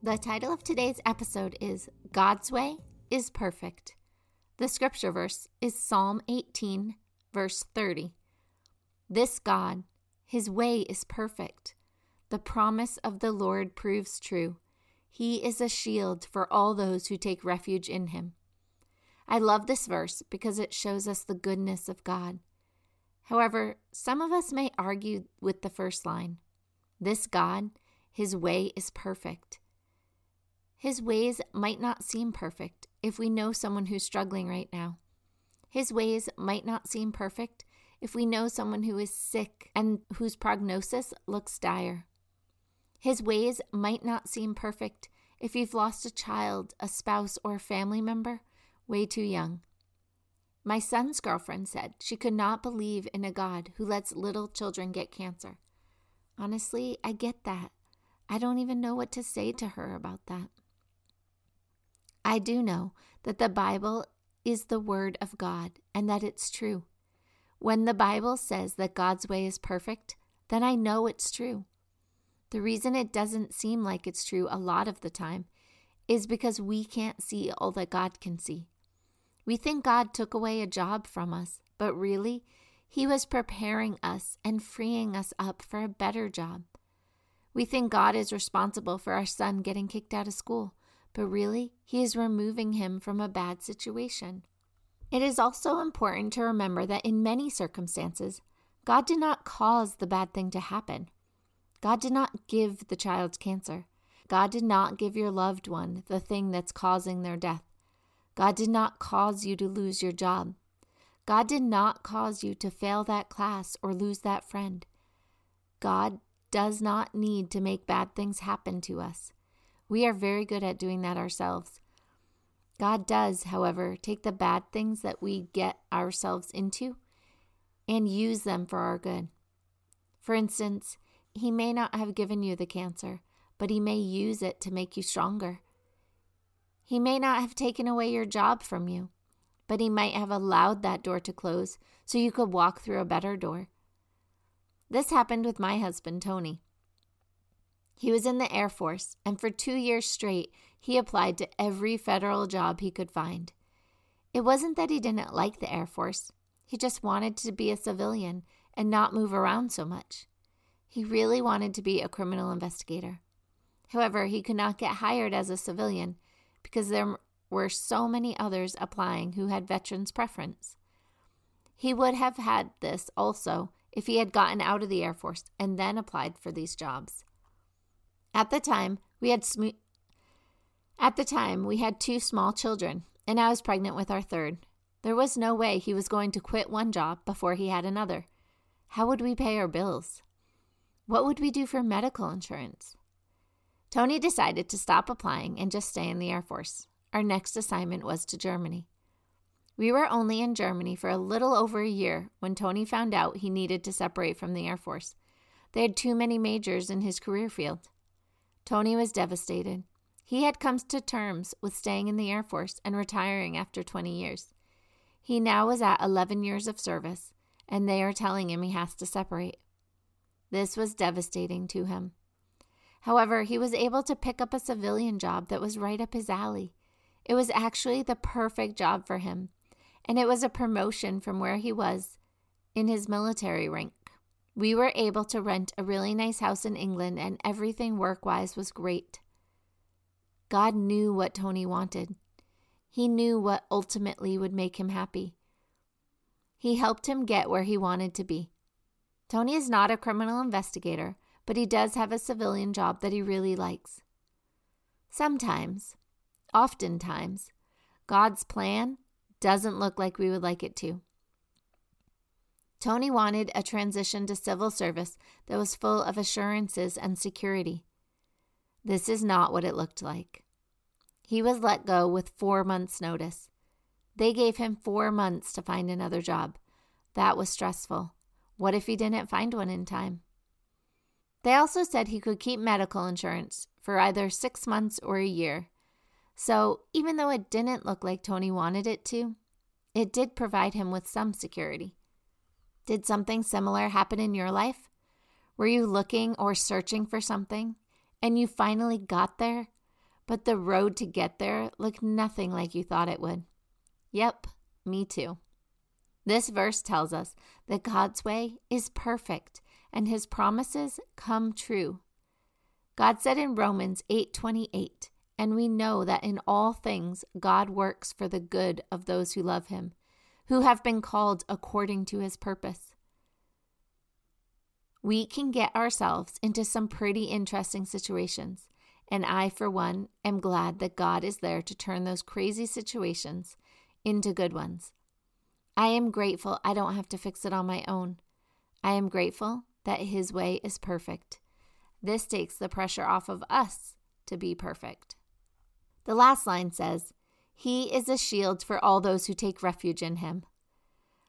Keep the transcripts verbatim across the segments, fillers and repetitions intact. The title of today's episode is God's Way is Perfect. The scripture verse is Psalm eighteen, verse thirty. This God, His way is perfect. The promise of the Lord proves true. He is a shield for all those who take refuge in Him. I love this verse because it shows us the goodness of God. However, some of us may argue with the first line. This God, His way is perfect. His ways might not seem perfect if we know someone who's struggling right now. His ways might not seem perfect if we know someone who is sick and whose prognosis looks dire. His ways might not seem perfect if you've lost a child, a spouse, or a family member way too young. My son's girlfriend said she could not believe in a God who lets little children get cancer. Honestly, I get that. I don't even know what to say to her about that. I do know that the Bible is the Word of God and that it's true. When the Bible says that God's way is perfect, then I know it's true. The reason it doesn't seem like it's true a lot of the time is because we can't see all that God can see. We think God took away a job from us, but really, He was preparing us and freeing us up for a better job. We think God is responsible for our son getting kicked out of school, but really, He is removing him from a bad situation. It is also important to remember that in many circumstances, God did not cause the bad thing to happen. God did not give the child cancer. God did not give your loved one the thing that's causing their death. God did not cause you to lose your job. God did not cause you to fail that class or lose that friend. God does not need to make bad things happen to us. We are very good at doing that ourselves. God does, however, take the bad things that we get ourselves into and use them for our good. For instance, He may not have given you the cancer, but He may use it to make you stronger. He may not have taken away your job from you, but He might have allowed that door to close so you could walk through a better door. This happened with my husband, Tony. He was in the Air Force, and for two years straight, he applied to every federal job he could find. It wasn't that he didn't like the Air Force. He just wanted to be a civilian and not move around so much. He really wanted to be a criminal investigator. However, he could not get hired as a civilian because there were so many others applying who had veterans' preference. He would have had this also if he had gotten out of the Air Force and then applied for these jobs. At the time, we had sm- At the time, we had two small children, and I was pregnant with our third. There was no way he was going to quit one job before he had another. How would we pay our bills? What would we do for medical insurance? Tony decided to stop applying and just stay in the Air Force. Our next assignment was to Germany. We were only in Germany for a little over a year when Tony found out he needed to separate from the Air Force. They had too many majors in his career field. Tony was devastated. He had come to terms with staying in the Air Force and retiring after twenty years. He now was at eleven years of service, and they are telling him he has to separate. This was devastating to him. However, he was able to pick up a civilian job that was right up his alley. It was actually the perfect job for him, and it was a promotion from where he was in his military rank. We were able to rent a really nice house in England, and everything work-wise was great. God knew what Tony wanted. He knew what ultimately would make him happy. He helped him get where he wanted to be. Tony is not a criminal investigator, but he does have a civilian job that he really likes. Sometimes, oftentimes, God's plan doesn't look like we would like it to. Tony wanted a transition to civil service that was full of assurances and security. This is not what it looked like. He was let go with four months' notice. They gave him four months to find another job. That was stressful. What if he didn't find one in time? They also said he could keep medical insurance for either six months or a year. So even though it didn't look like Tony wanted it to, it did provide him with some security. Did something similar happen in your life? Were you looking or searching for something and you finally got there, but the road to get there looked nothing like you thought it would? Yep, me too. This verse tells us that God's way is perfect and his promises come true. God said in Romans eight twenty-eight, and we know that in all things God works for the good of those who love him, who have been called according to his purpose. We can get ourselves into some pretty interesting situations, and I, for one, am glad that God is there to turn those crazy situations into good ones. I am grateful I don't have to fix it on my own. I am grateful that his way is perfect. This takes the pressure off of us to be perfect. The last line says, he is a shield for all those who take refuge in him.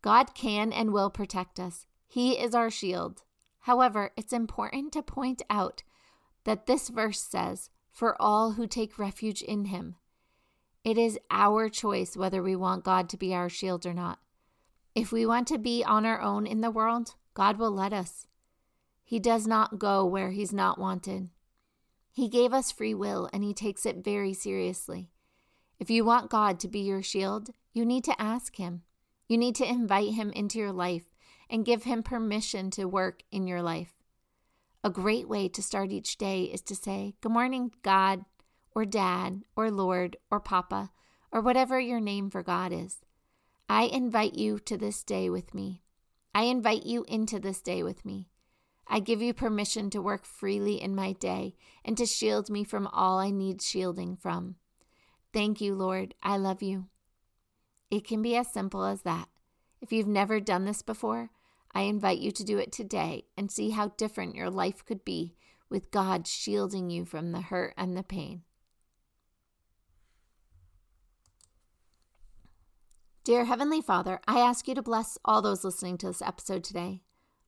God can and will protect us. He is our shield. However, it's important to point out that this verse says, for all who take refuge in him. It is our choice whether we want God to be our shield or not. If we want to be on our own in the world, God will let us. He does not go where he's not wanted. He gave us free will and he takes it very seriously. If you want God to be your shield, you need to ask him. You need to invite him into your life and give him permission to work in your life. A great way to start each day is to say, good morning, God, or Dad, or Lord, or Papa, or whatever your name for God is. I invite you to this day with me. I invite you into this day with me. I give you permission to work freely in my day and to shield me from all I need shielding from. Thank you, Lord. I love you. It can be as simple as that. If you've never done this before, I invite you to do it today and see how different your life could be with God shielding you from the hurt and the pain. Dear Heavenly Father, I ask you to bless all those listening to this episode today.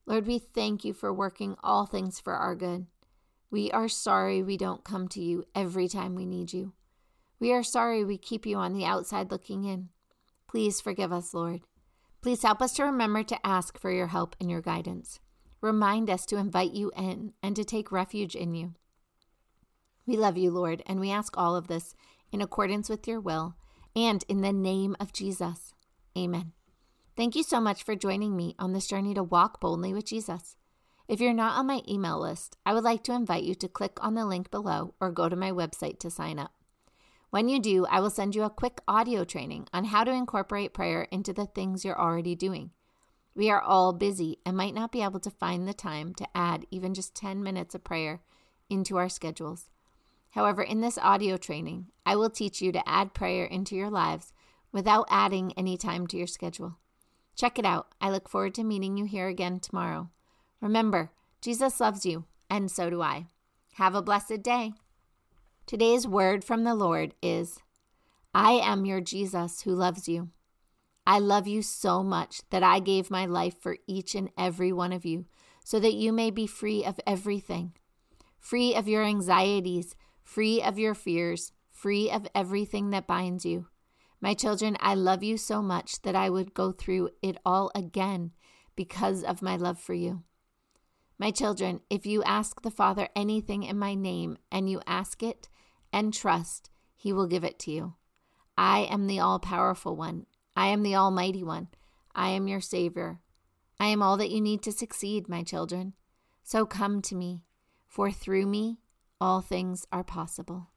Lord, we thank you for working all things for our good. We are sorry we don't come to you every time we need you. We are sorry we keep you on the outside looking in. Please forgive us, Lord. Please help us to remember to ask for your help and your guidance. Remind us to invite you in and to take refuge in you. We love you, Lord, and we ask all of this in accordance with your will and in the name of Jesus. Amen. Thank you so much for joining me on this journey to walk boldly with Jesus. If you're not on my email list, I would like to invite you to click on the link below or go to my website to sign up. When you do, I will send you a quick audio training on how to incorporate prayer into the things you're already doing. We are all busy and might not be able to find the time to add even just ten minutes of prayer into our schedules. However, in this audio training, I will teach you to add prayer into your lives without adding any time to your schedule. Check it out. I look forward to meeting you here again tomorrow. Remember, Jesus loves you, and so do I. Have a blessed day. Today's word from the Lord is, I am your Jesus who loves you. I love you so much that I gave my life for each and every one of you, so that you may be free of everything, free of your anxieties, free of your fears, free of everything that binds you. My children, I love you so much that I would go through it all again because of my love for you. My children, if you ask the Father anything in my name and you ask it and trust, he will give it to you. I am the all-powerful one. I am the Almighty One. I am your Savior. I am all that you need to succeed, my children. So come to me, for through me all things are possible.